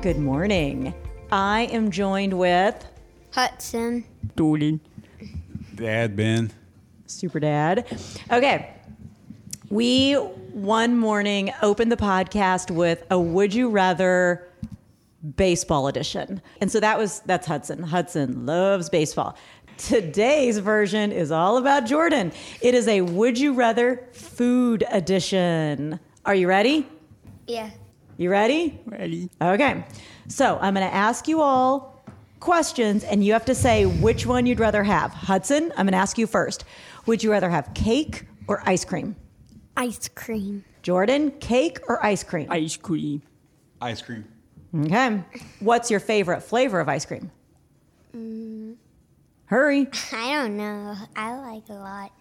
Good morning. I am joined with... Hudson. Dooley. Dad, Ben. Super Dad. Okay. We, one morning, opened the podcast with a Would You Rather... baseball edition. And so that's Hudson. Hudson loves baseball. Today's version is all about Jordan. It is a Would You Rather food edition. Are you ready? Yeah. You ready? Ready. Okay. So I'm going to ask you all questions and you have to say which one you'd rather have. Hudson, I'm going to ask you first. Would you rather have cake or ice cream? Ice cream. Jordan, cake or ice cream? Ice cream. Ice cream. Okay. What's your favorite flavor of ice cream? Hurry. I don't know. I like a lot.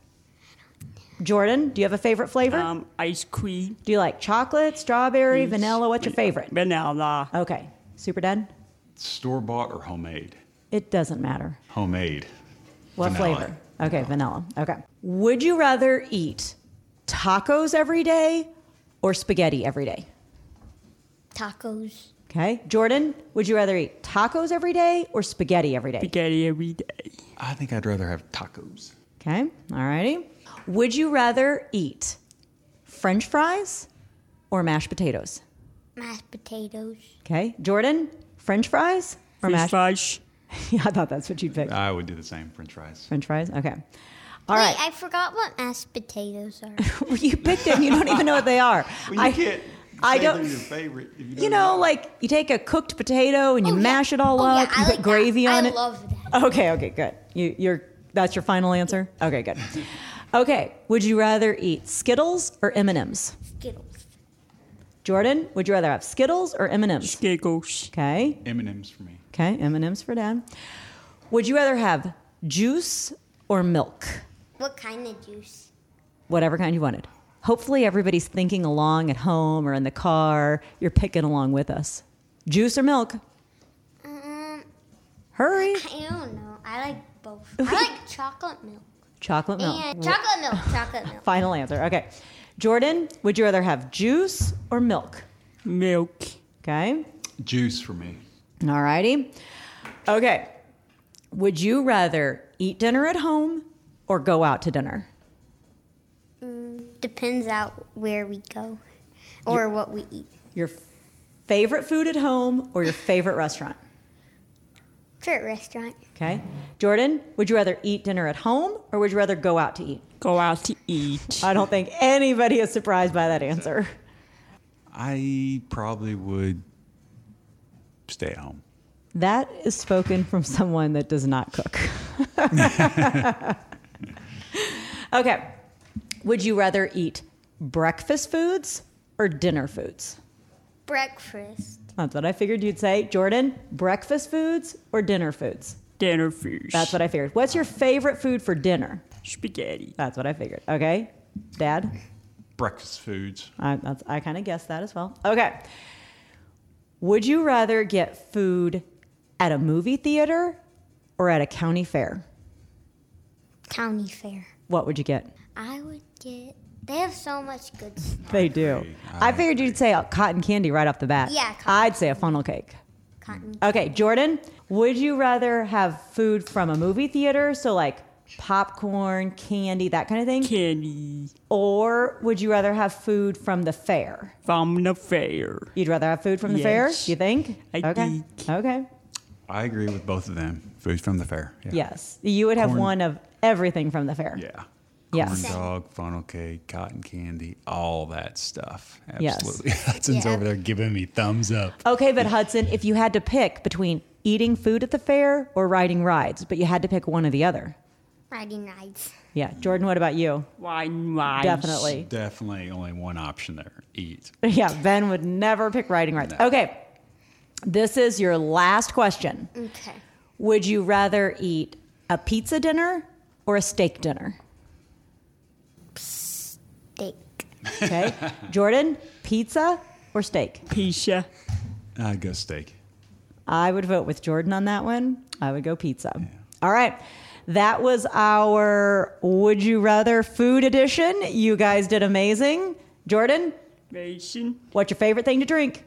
Jordan, do you have a favorite flavor? Ice cream. Do you like chocolate, strawberry, vanilla? What's your favorite? Vanilla. Okay. Super Dad? Store-bought or homemade? It doesn't matter. Homemade. What flavor? Okay, vanilla. Okay. Would you rather eat tacos every day or spaghetti every day? Tacos. Okay. Jordan, would you rather eat tacos every day or spaghetti every day? Spaghetti every day. I think I'd rather have tacos. Okay. All righty. Would you rather eat French fries or mashed potatoes? Mashed potatoes. Okay. Jordan, French fries or mashed potatoes? French fries. Yeah, I thought that's what you'd pick. I would do the same. French fries. French fries? Okay. All right. I forgot what mashed potatoes are. Well, you picked them. You don't even know what they are. Well, I don't. Your favorite, like you take a cooked potato and you mash it all up. Yeah, you put gravy on it. I love that. Okay, good. That's your final answer. Okay, good. Okay, would you rather eat Skittles or M&Ms? Skittles. Jordan, would you rather have Skittles or M&Ms? Skittles. Okay. M&Ms for me. Okay, M&Ms for Dad. Would you rather have juice or milk? What kind of juice? Whatever kind you wanted. Hopefully everybody's thinking along at home or in the car. You're picking along with us. Juice or milk? Hurry. I don't know. I like both. I like chocolate milk. Chocolate milk. And chocolate milk. Chocolate milk. Final answer. Okay. Jordan, would you rather have juice or milk? Milk. Okay. Juice for me. All righty. Okay. Would you rather eat dinner at home or go out to dinner? Depends out where we go or what we eat. Your favorite food at home or your favorite restaurant? Favorite restaurant. Okay. Jordan, would you rather eat dinner at home or would you rather go out to eat? Go out to eat. I don't think anybody is surprised by that answer. I probably would stay at home. That is spoken from someone that does not cook. Okay. Would you rather eat breakfast foods or dinner foods? Breakfast. That's what I figured you'd say. Jordan, breakfast foods or dinner foods? Dinner foods. That's what I figured. What's your favorite food for dinner? Spaghetti. That's what I figured. Okay. Dad? Breakfast foods. I kind of guessed that as well. Okay. Would you rather get food at a movie theater or at a county fair? County fair. What would you get? I would get... They have so much good stuff. They do. I figured you'd say cotton candy right off the bat. Yeah. I'd say a funnel cake. Cotton candy. Okay, Jordan, would you rather have food from a movie theater? So like popcorn, candy, that kind of thing? Candy. Or would you rather have food from the fair? From the fair. You'd rather have food from the fair? You think? I think. Okay. I agree with both of them. Food from the fair. Yeah. Yes. You would have one of everything from the fair. Yeah. Yes. Corn dog, funnel cake, cotton candy, all that stuff. Absolutely. Yes. Hudson's over there giving me thumbs up. Okay, but Hudson, if you had to pick between eating food at the fair or riding rides, but you had to pick one or the other. Riding rides. Yeah. Jordan, what about you? Riding rides. Definitely only one option there. Eat. Yeah, Ben would never pick riding rides. No. Okay. This is your last question. Okay. Would you rather eat a pizza dinner or a steak dinner? Okay. Jordan, pizza or steak? Pizza. I'd go steak. I would vote with Jordan on that one. I would go pizza. Yeah. All right. That was our Would You Rather food edition. You guys did amazing. Jordan? Amazing. What's your favorite thing to drink?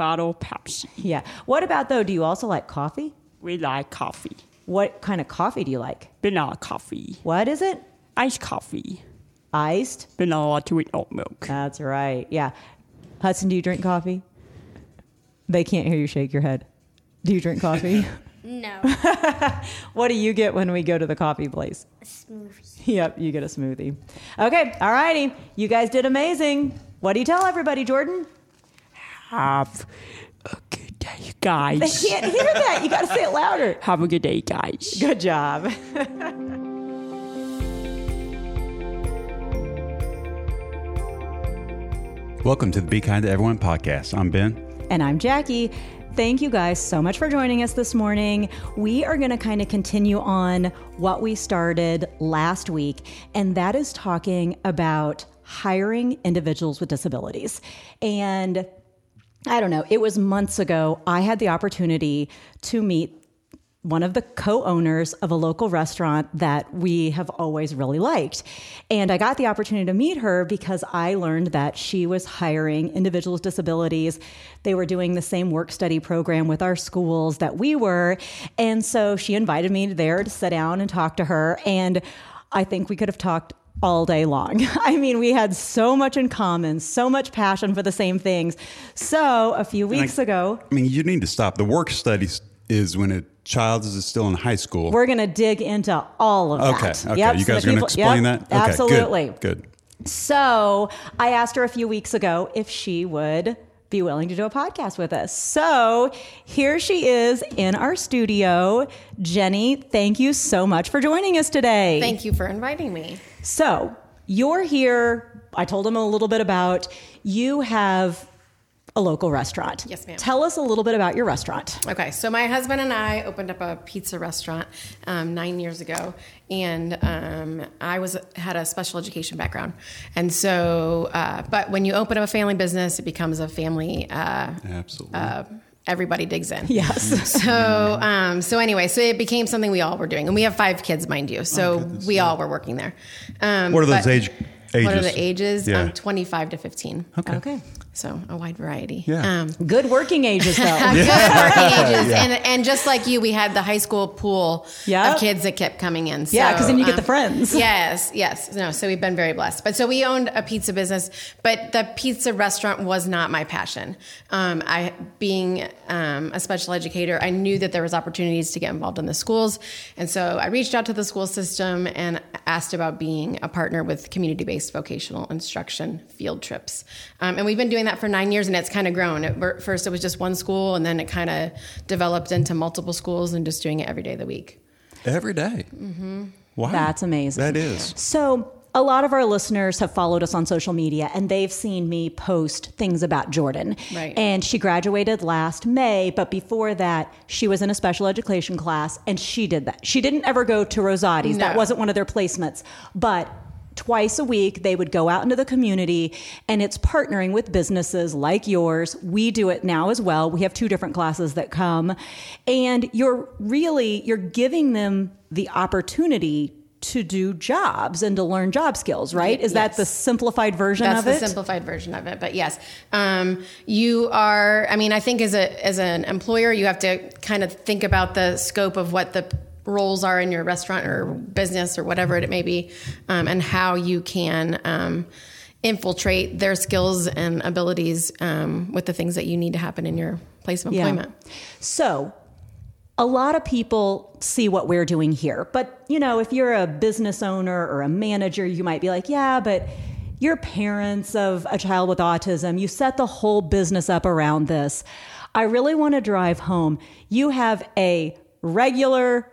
bottle Pepsi. Yeah. What about, though, do you also like coffee? We like coffee. What kind of coffee do you like? Vanilla coffee. What is it? Iced coffee. Iced? Vanilla to oat milk. That's right. Yeah. Hudson, do you drink coffee? They can't hear you shake your head. Do you drink coffee? No. What do you get when we go to the coffee place? A smoothie. Yep, you get a smoothie. Okay, all righty. You guys did amazing. What do you tell everybody, Jordan? Have a good day, you guys. They can't hear that. You got to say it louder. Have a good day, guys. Good job. Welcome to the Be Kind to Everyone podcast. I'm Ben. And I'm Jackie. Thank you guys so much for joining us this morning. We are going to kind of continue on what we started last week, and that is talking about hiring individuals with disabilities. And I don't know, it was months ago, I had the opportunity to meet one of the co-owners of a local restaurant that we have always really liked. And I got the opportunity to meet her because I learned that she was hiring individuals with disabilities. They were doing the same work study program with our schools that we were. And so she invited me there to sit down and talk to her. And I think we could have talked all day long. I mean, we had so much in common, so much passion for the same things. So a few weeks ago... I mean, you need to stop. The work studies is when a child is still in high school. We're going to dig into all of that. Okay. Yep. You guys are going to explain that? Okay, absolutely. Good. So I asked her a few weeks ago if she would be willing to do a podcast with us. So here she is in our studio. Jenny, thank you so much for joining us today. Thank you for inviting me. So you're here. I told them a little bit about you have a local restaurant. Yes, ma'am. Tell us a little bit about your restaurant. Okay. So my husband and I opened up a pizza restaurant 9 years ago, and I had a special education background. And so, but when you open up a family business, it becomes a family. Absolutely. Everybody digs in. Yes. So it became something we all were doing, and we have 5 kids, mind you. So we all were working there. What are those ages? What are the ages? Yeah. 25 to 15. Okay. So a wide variety. Yeah. Good working ages, though. And just like you, we had the high school pool of kids that kept coming in. So, because then you get the friends. Yes. No, so we've been very blessed. But so we owned a pizza business, but the pizza restaurant was not my passion. Being a special educator, I knew that there was opportunities to get involved in the schools. And so I reached out to the school system and asked about being a partner with community-based vocational instruction field trips. And we've been doing that for 9 years, and it's kind of grown. At first, it was just one school, and then it kind of developed into multiple schools, and just doing it every day of the week. Every day? Mm-hmm. Wow. That's amazing. That is. So a lot of our listeners have followed us on social media, and they've seen me post things about Jordan. Right. And she graduated last May, but before that, she was in a special education class, and she did that. She didn't ever go to Rosati's. No. That wasn't one of their placements. But twice a week, they would go out into the community, and it's partnering with businesses like yours. We do it now as well. We have 2 different classes that come, and you're giving them the opportunity to do jobs and to learn job skills, right? Is that the simplified version of it? That's the simplified version of it. But yes, you are, I mean, I think as an employer, you have to kind of think about the scope of what the roles are in your restaurant or business or whatever it may be, and how you can infiltrate their skills and abilities with the things that you need to happen in your place of employment. So a lot of people see what we're doing here, but if you're a business owner or a manager, you might be like, but you're parents of a child with autism. You set the whole business up around this. I really want to drive home. You have a regular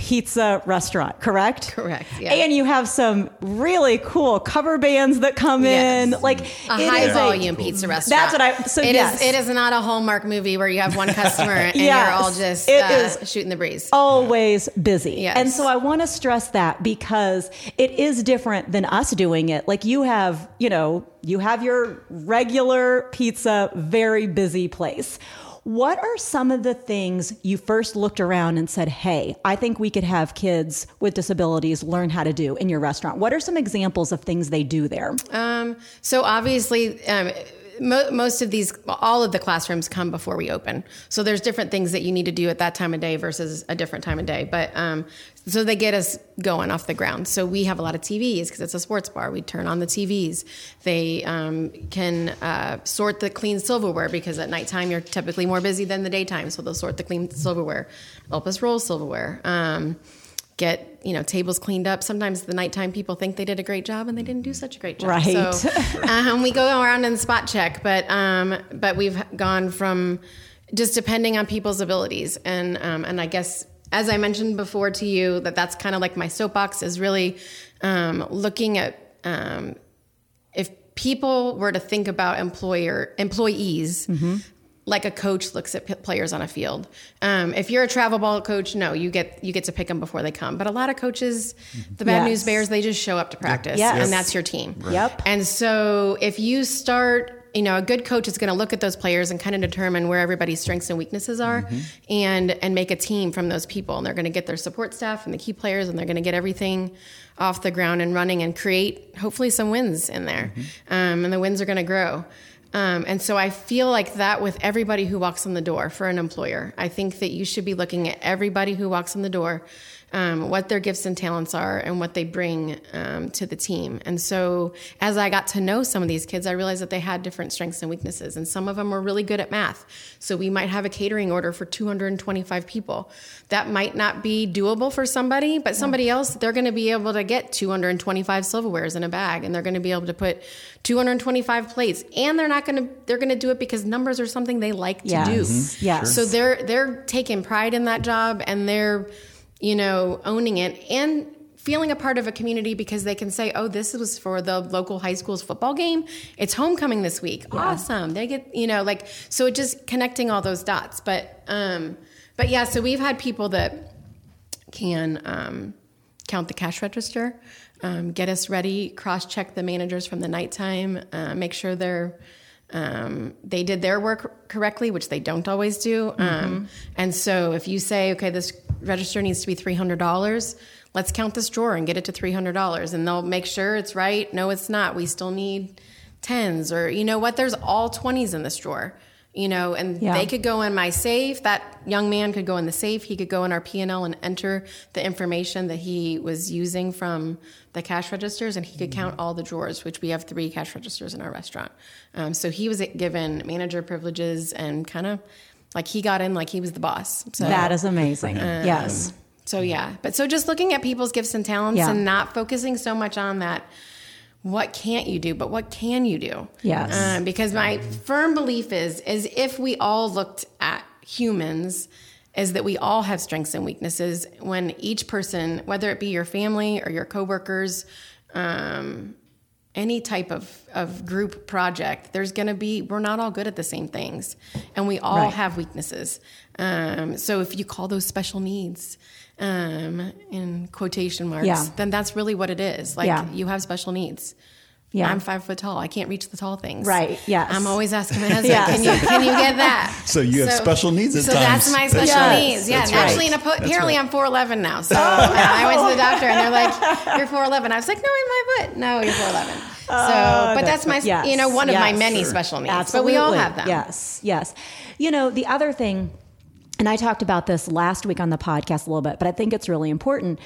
pizza restaurant, correct? Correct. Yeah. And you have some really cool cover bands that come in, like a high volume pizza restaurant. That's what I. So it is not a Hallmark movie where you have one customer and you're all just shooting the breeze. Always busy. Yes. And so I want to stress that because it is different than us doing it. Like you have, you have your regular pizza, very busy place. What are some of the things you first looked around and said, hey, I think we could have kids with disabilities learn how to do in your restaurant? What are some examples of things they do there? So obviously, most of these, all of the classrooms come before we open. So there's different things that you need to do at that time of day versus a different time of day. But so they get us going off the ground. So we have a lot of TVs because it's a sports bar. We turn on the TVs. They can sort the clean silverware because at nighttime you're typically more busy than the daytime. So they'll sort the clean silverware, help us roll silverware, get, tables cleaned up. Sometimes the nighttime people think they did a great job and they didn't do such a great job. Right. So we go around and spot check, but we've gone from just depending on people's abilities. And I guess, as I mentioned before to you, that's kind of like my soapbox is really, looking at, if people were to think about employees, mm-hmm. like a coach looks at players on a field. If you're a travel ball coach, no, you get to pick them before they come. But a lot of coaches, the bad news bears, they just show up to practice, and that's your team. Right. Yep. And so if you start, a good coach is going to look at those players and kind of determine where everybody's strengths and weaknesses are, mm-hmm. and make a team from those people. And they're going to get their support staff and the key players, and they're going to get everything off the ground and running and create hopefully some wins in there. Mm-hmm. And the wins are going to grow. And so I feel like that with everybody who walks in the door for an employer. I think that you should be looking at everybody who walks in the door, what their gifts and talents are and what they bring to the team. And so as I got to know some of these kids, I realized that they had different strengths and weaknesses. And some of them were really good at math. So we might have a catering order for 225 people. That might not be doable for somebody, but somebody else, they're going to be able to get 225 silverwares in a bag, and they're going to be able to put 225 plates, and they're going to do it because numbers are something they like to do. Mm-hmm. Yeah. Sure. So they're taking pride in that job, and they're, owning it and feeling a part of a community because they can say, oh, this was for the local high school's football game. It's homecoming this week. Yeah. Awesome. They get, so it just connecting all those dots. But yeah, so we've had people that can, count the cash register, get us ready, cross-check the managers from the nighttime, make sure they did their work correctly, which they don't always do. Mm-hmm. And so if you say, okay, this register needs to be $300, let's count this drawer and get it to $300, and they'll make sure it's right. No, it's not. We still need tens, or there's all 20s in this drawer, and they could go in my safe. That young man could go in the safe. He could go in our P&L and enter the information that he was using from the cash registers, and he could count all the drawers, which we have 3 cash registers in our restaurant. So he was given manager privileges and kind of like he got in like he was the boss. So that is amazing. Yes. So yeah. But so just looking at people's gifts and talents and not focusing so much on that, what can't you do, but what can you do? Yes. Because my firm belief is if we all looked at humans, is that we all have strengths and weaknesses. When each person, whether it be your family or your coworkers, any type of group project, we're not all good at the same things, and we all have weaknesses. So if you call those special needs, in quotation marks, then that's really what it is. Like you have special needs. Yeah. I'm 5 foot tall. I can't reach the tall things. Right. Yes. I'm always asking my husband, can you get that? So you have special needs at times. So that's my special needs. Yeah. Naturally, apparently I'm 4'11" now. So I went to the doctor and they're like, you're 4'11". I was like, no, in my foot. No, you're 4'11". So, but that's my, one of my many special needs. Absolutely. But we all have them. Yes. Yes. The other thing, and I talked about this last week on the podcast a little bit, but I think it's really important.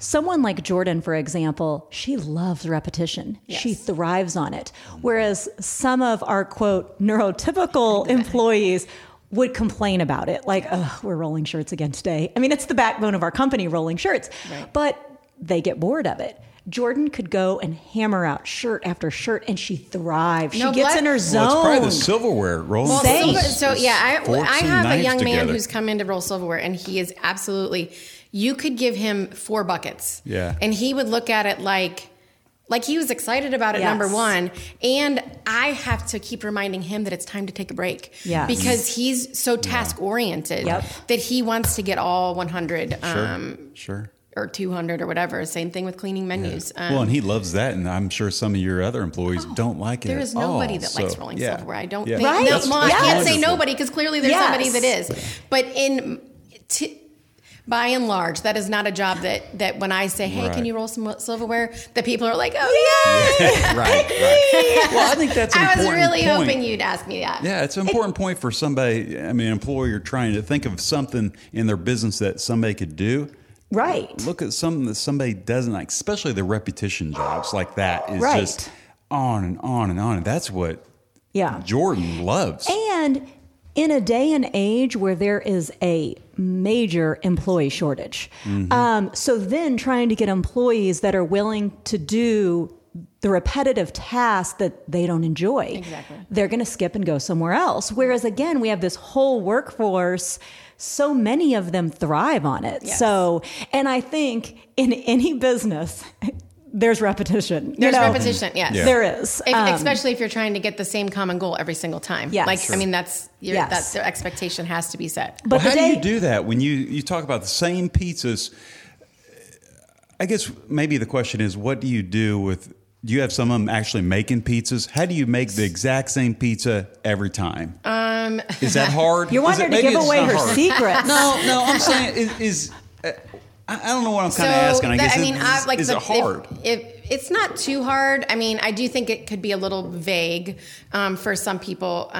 Someone like Jordan, for example, she loves repetition. Yes. She thrives on it. Whereas some of our, quote, neurotypical employees would complain about it. Like, oh, we're rolling shirts again today. I mean, it's the backbone of our company, rolling shirts. Right. But they get bored of it. Jordan could go and hammer out shirt after shirt, and she thrived. She gets in her zone. Well, it's probably the silverware rolling. I have a young man who's come in to roll silverware, and he is absolutely... You could give him 4 buckets. Yeah. And he would look at it like he was excited about it, number one. And I have to keep reminding him that it's time to take a break. Yes. Because he's so task-oriented that he wants to get all 100. Sure. Or 200 or whatever. Same thing with cleaning menus. Yeah. Well, and he loves that, and I'm sure some of your other employees don't like it. There is nobody that likes rolling silverware. I don't think. Right? No, I can't say nobody because clearly there's somebody that is. But by and large, that is not a job that when I say, hey, can you roll some silverware, that people are like, oh, yay! Yeah, right, right. Well, I think that's an important point. I was really hoping you'd ask me that. Yeah, it's an important point for somebody, I mean, an employer trying to think of something in their business that somebody could do. Right. Look at something that somebody doesn't like, especially the repetition jobs like that is right. Just on and on and on. And that's what Jordan loves. And in a day and age where there is a major employee shortage. Mm-hmm. So then trying to get employees that are willing to do the repetitive tasks that they don't enjoy, exactly. They're going to skip and go somewhere else. Whereas again, we have this whole workforce, so many of them thrive on it. Yes. So, and I think in any business, there's repetition. There's repetition, yes. Yeah. There is. Especially if you're trying to get the same common goal every single time. Yes. Like, sure. I mean, that's their expectation has to be set. But how do you do that when you talk about the same pizzas? I guess maybe the question is, what do you do with, do you have some of them actually making pizzas? How do you make the exact same pizza every time? Is that hard? You want her to give away her secrets. No, I'm saying is I don't know what I'm kind of asking. I guess is it hard? It's not too hard. I mean, I do think it could be a little vague for some people.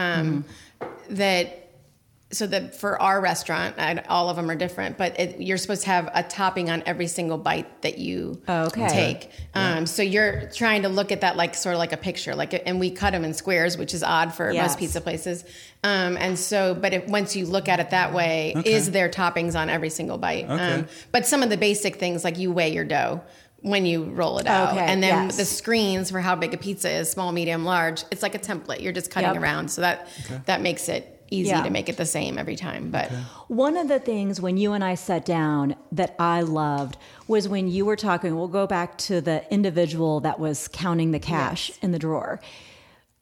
That for our restaurant, all of them are different, but you're supposed to have a topping on every single bite that you take. Yeah. So you're trying to look at that like sort of like a picture, and we cut them in squares, which is odd for most pizza places. Once you look at it that way, is there toppings on every single bite? Okay. But some of the basic things, like you weigh your dough when you roll it out. And then the screens for how big a pizza is, small, medium, large, it's like a template. You're just cutting around. So that makes it easy to make it the same every time. But one of the things when you and I sat down that I loved was when you were talking, we'll go back to the individual that was counting the cash in the drawer.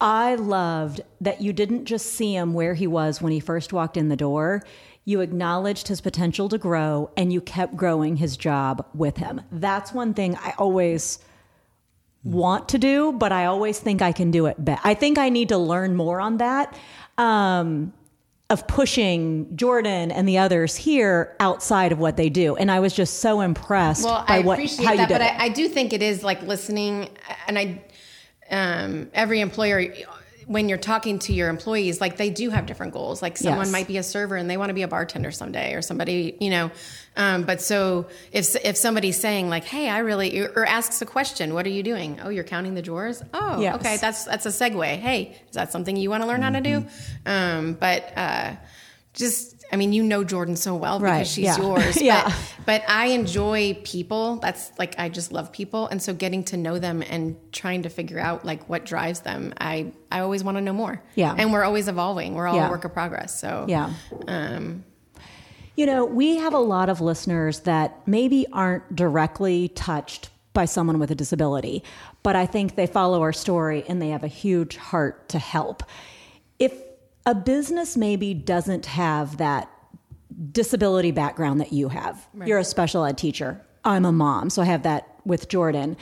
I loved that you didn't just see him where he was when he first walked in the door. You acknowledged his potential to grow and you kept growing his job with him. That's one thing I always want to do, but I always think I can do it better. I think I need to learn more on that. Of pushing Jordan and the others here outside of what they do. And I was just so impressed by how you did it. But I do think it is like listening. And every employer, when you're talking to your employees, like they do have different goals. Like someone might be a server and they want to be a bartender someday, or somebody, but so if somebody's saying like, hey, or asks a question, what are you doing? Oh, you're counting the drawers. Oh, okay. That's a segue. Hey, is that something you want to learn how to do? Jordan so well because she's yours. But I enjoy people. That's like, I just love people. And so getting to know them and trying to figure out like what drives them, I always want to know more. Yeah. And we're always evolving. We're all a work of progress. So, we have a lot of listeners that maybe aren't directly touched by someone with a disability, but I think they follow our story and they have a huge heart to help. If a business maybe doesn't have that disability background that you have. Right. You're a special ed teacher. I'm a mom, so I have that with Jordan.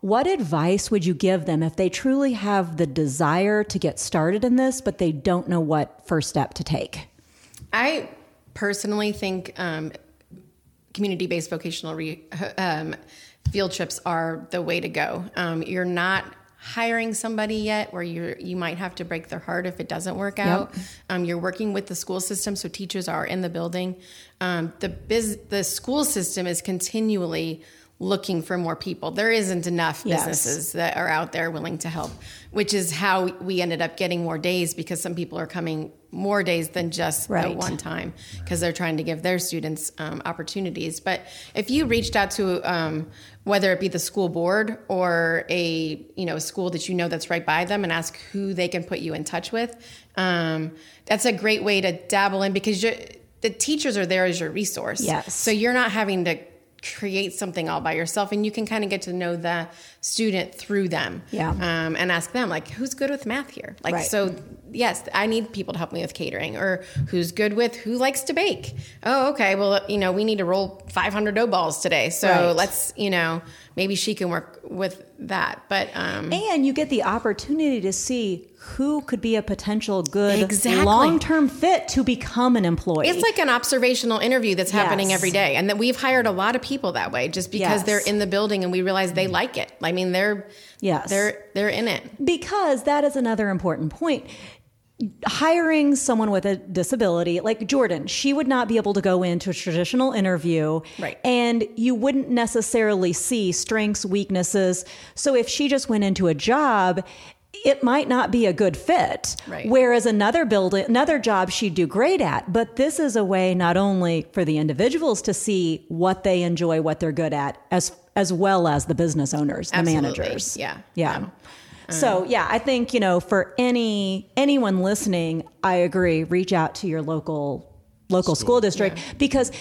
What advice would you give them if they truly have the desire to get started in this, but they don't know what first step to take? I personally think community-based vocational field trips are the way to go. You're not hiring somebody yet where you might have to break their heart if it doesn't work out. You're working with the school system, so teachers are in the building. The school system is continually looking for more people. There isn't enough businesses that are out there willing to help, which is how we ended up getting more days, because some people are coming more days than just at one time because they're trying to give their students opportunities. But if you reached out to whether it be the school board or a school that that's right by them and ask who they can put you in touch with, that's a great way to dabble in, because the teachers are there as your resource. Yes. So you're not having to create something all by yourself, and you can kind of get to know the student through them and ask them like, who's good with math here? Like, so yes, I need people to help me with catering, or who likes to bake? Oh, okay. Well, we need to roll 500 dough balls today. So let's maybe she can work with that. But and you get the opportunity to see who could be a potential good long-term fit to become an employee. It's like an observational interview that's happening every day. And that we've hired a lot of people that way just because they're in the building and we realize they like it. I mean, they're in it. Because that is another important point. Hiring someone with a disability like Jordan, she would not be able to go into a traditional interview, right? And you wouldn't necessarily see strengths, weaknesses. So if she just went into a job, it might not be a good fit. Right. Whereas another job she'd do great at. But this is a way not only for the individuals to see what they enjoy, what they're good at, as well as the business owners, the managers. Yeah. So yeah, I think, for anyone listening, I agree. Reach out to your local school district, because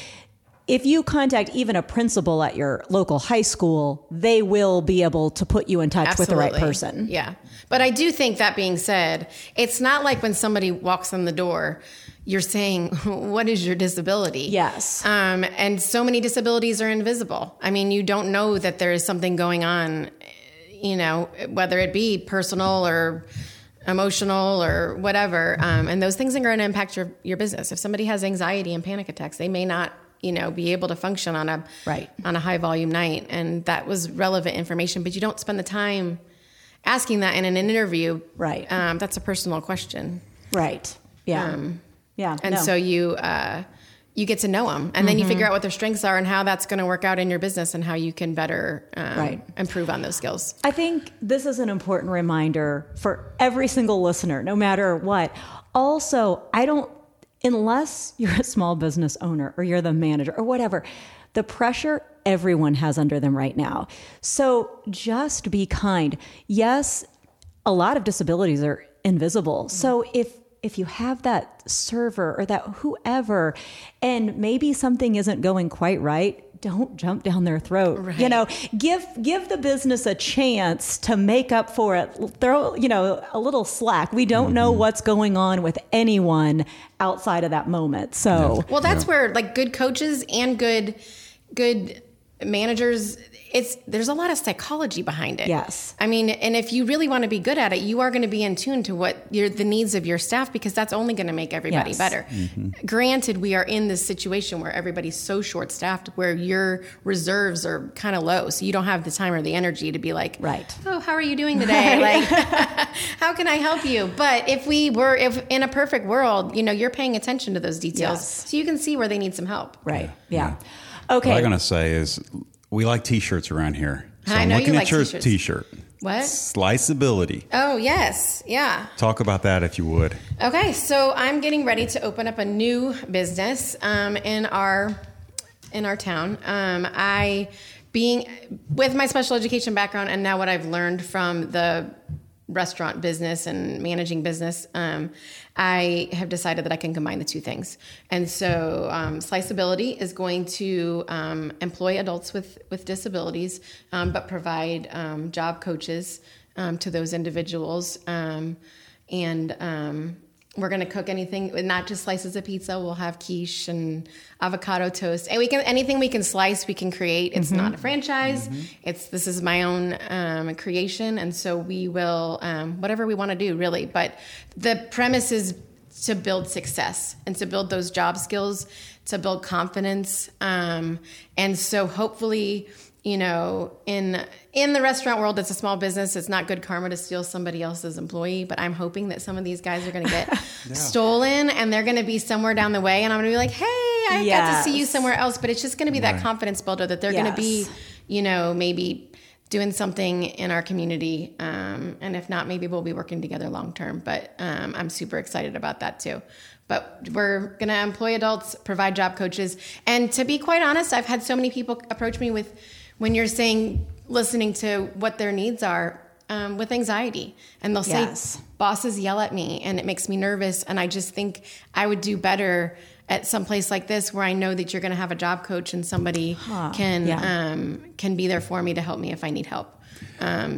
if you contact even a principal at your local high school, they will be able to put you in touch with the right person. Yeah. But I do think, that being said, it's not like when somebody walks in the door, you're saying, what is your disability? Yes. And so many disabilities are invisible. I mean, you don't know that there is something going on, whether it be personal or emotional or whatever. And those things are going to impact your business. If somebody has anxiety and panic attacks, they may not, be able to function on a high volume night. And that was relevant information, but you don't spend the time asking that in an interview. Right. That's a personal question. Right. Yeah. So you get to know them, and then you figure out what their strengths are and how that's going to work out in your business and how you can better improve on those skills. I think this is an important reminder for every single listener, no matter what. Also, unless you're a small business owner or you're the manager or whatever, the pressure everyone has under them right now. So just be kind. Yes, a lot of disabilities are invisible. Mm-hmm. So if you have that server or that whoever, and maybe something isn't going quite right, don't jump down their throat. Right. Give the business a chance to make up for it. Throw, a little slack. We don't know what's going on with anyone outside of that moment. So, well, that's where good coaches and good managers, there's a lot of psychology behind it. Yes. I mean, and if you really want to be good at it, you are going to be in tune to what the needs of your staff, because that's only going to make everybody better. Mm-hmm. Granted, we are in this situation where everybody's so short staffed, where your reserves are kind of low. So you don't have the time or the energy to be like, right. Oh, how are you doing today? Right. How can I help you? But if in a perfect world, you're paying attention to those details so you can see where they need some help. Right. Yeah. Okay. What I'm going to say is, we like T-shirts around here. So I know you like T-shirts. T-shirt. What? Sliceability. Oh, yes. Yeah. Talk about that if you would. Okay. So I'm getting ready to open up a new business in our town. I, being with my special education background and now what I've learned from the restaurant business and managing business, I have decided that I can combine the two things. And so Sliceability is going to employ adults with disabilities, but provide job coaches to those individuals. We're going to cook anything, not just slices of pizza. We'll have quiche and avocado toast. And anything we can slice, we can create. It's not a franchise. Mm-hmm. This is my own creation. And so we will, whatever we want to do, really. But the premise is to build success and to build those job skills, to build confidence. And so hopefully, in the restaurant world, it's a small business. It's not good karma to steal somebody else's employee, but I'm hoping that some of these guys are going to get stolen, and they're going to be somewhere down the way. And I'm going to be like, hey, I got to see you somewhere else. But it's just going to be that confidence builder that they're going to be, maybe doing something in our community. And if not, maybe we'll be working together long term. But I'm super excited about that, too. But we're going to employ adults, provide job coaches. And to be quite honest, I've had so many people approach me with, when you're saying, listening to what their needs are, with anxiety, and they'll say, bosses yell at me and it makes me nervous. And I just think I would do better at some place like this where I know that you're going to have a job coach and somebody can be there for me to help me if I need help.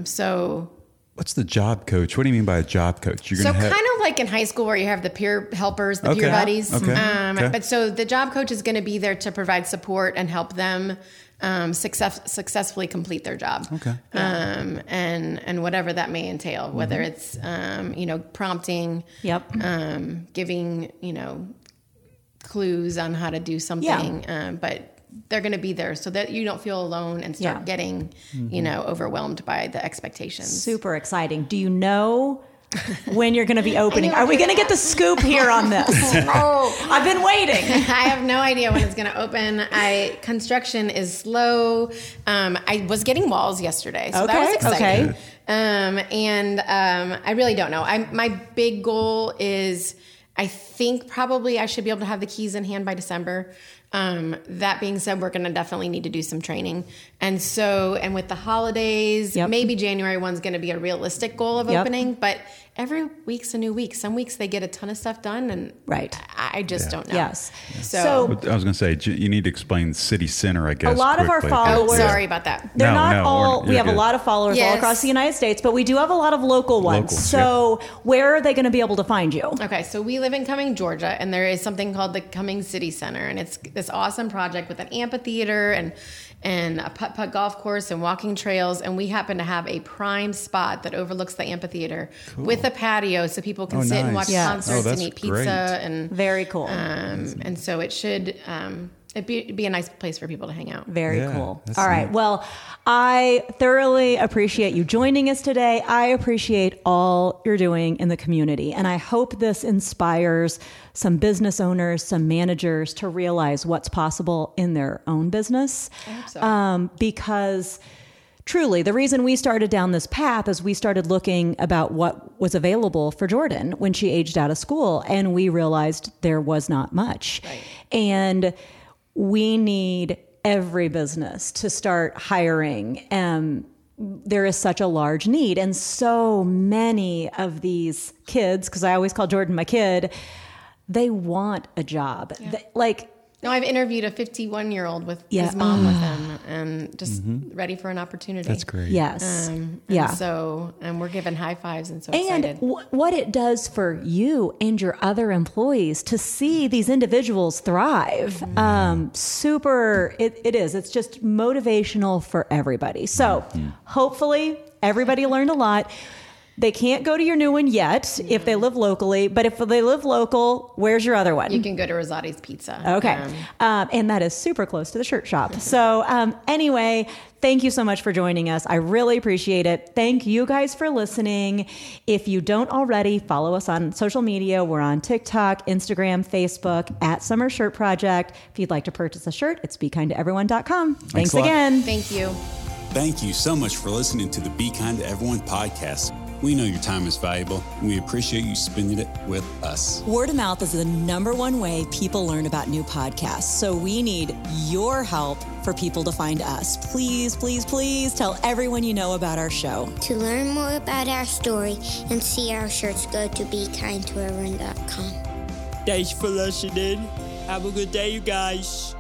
So what's the job coach? What do you mean by a job coach? You're going to have like in high school where you have the peer helpers, the peer buddies. Okay. But so the job coach is going to be there to provide support and help them successfully complete their job. Okay. And whatever that may entail, whether it's, prompting, giving, clues on how to do something. Yeah. But they're going to be there so that you don't feel alone and start getting, overwhelmed by the expectations. Super exciting. Do you know when you're going to be opening? Are we going to get the scoop here on this? Oh, I've been waiting. I have no idea when it's going to open. Construction is slow. I was getting walls yesterday, so that was exciting. Okay. I really don't know. My big goal is, I think probably I should be able to have the keys in hand by December. That being said, we're going to definitely need to do some training. And so, and with the holidays, maybe January 1's going to be a realistic goal of opening, but every week's a new week. Some weeks they get a ton of stuff done and I just don't know. Yes. Yeah. So I was going to say, you need to explain city center, I guess. A lot of our followers. Oh, sorry about that. They're we have a lot of followers all across the United States, but we do have a lot of local ones. So where are they going to be able to find you? Okay. So we live in Cumming, Georgia, and there is something called the Cumming City Center, and it's this awesome project with an amphitheater and a putt-putt golf course and walking trails. And we happen to have a prime spot that overlooks the amphitheater with a patio so people can sit and watch concerts and eat pizza. Great. And very cool. And so it should... It'd be a nice place for people to hang out. Very cool. All right. Nice. Well, I thoroughly appreciate you joining us today. I appreciate all you're doing in the community. And I hope this inspires some business owners, some managers to realize what's possible in their own business. I hope so. Because... truly, the reason we started down this path is we started looking about what was available for Jordan when she aged out of school, and we realized there was not much. Right. And we need every business to start hiring. There is such a large need, and so many of these kids, because I always call Jordan my kid, they want a job. Yeah. No, I've interviewed a 51-year-old with his mom with him and just ready for an opportunity. That's great. Yes. So we're giving high fives and so excited. And what it does for you and your other employees to see these individuals thrive. It is. It's just motivational for everybody. So hopefully everybody learned a lot. They can't go to your new one yet if they live locally, but if they live local, where's your other one? You can go to Rosati's Pizza. Okay. And that is super close to the shirt shop. So anyway, thank you so much for joining us. I really appreciate it. Thank you guys for listening. If you don't already, follow us on social media. We're on TikTok, Instagram, Facebook, @SummerShirtProject. If you'd like to purchase a shirt, it's BeKindToEveryone.com. Thanks again. Thank you. Thank you so much for listening to the Be Kind to Everyone podcast. We know your time is valuable, and we appreciate you spending it with us. Word of mouth is the #1 way people learn about new podcasts, so we need your help for people to find us. Please, please, please tell everyone you know about our show. To learn more about our story and see our shirts, go to BeKindToEveryone.com. Thanks for listening. Have a good day, you guys.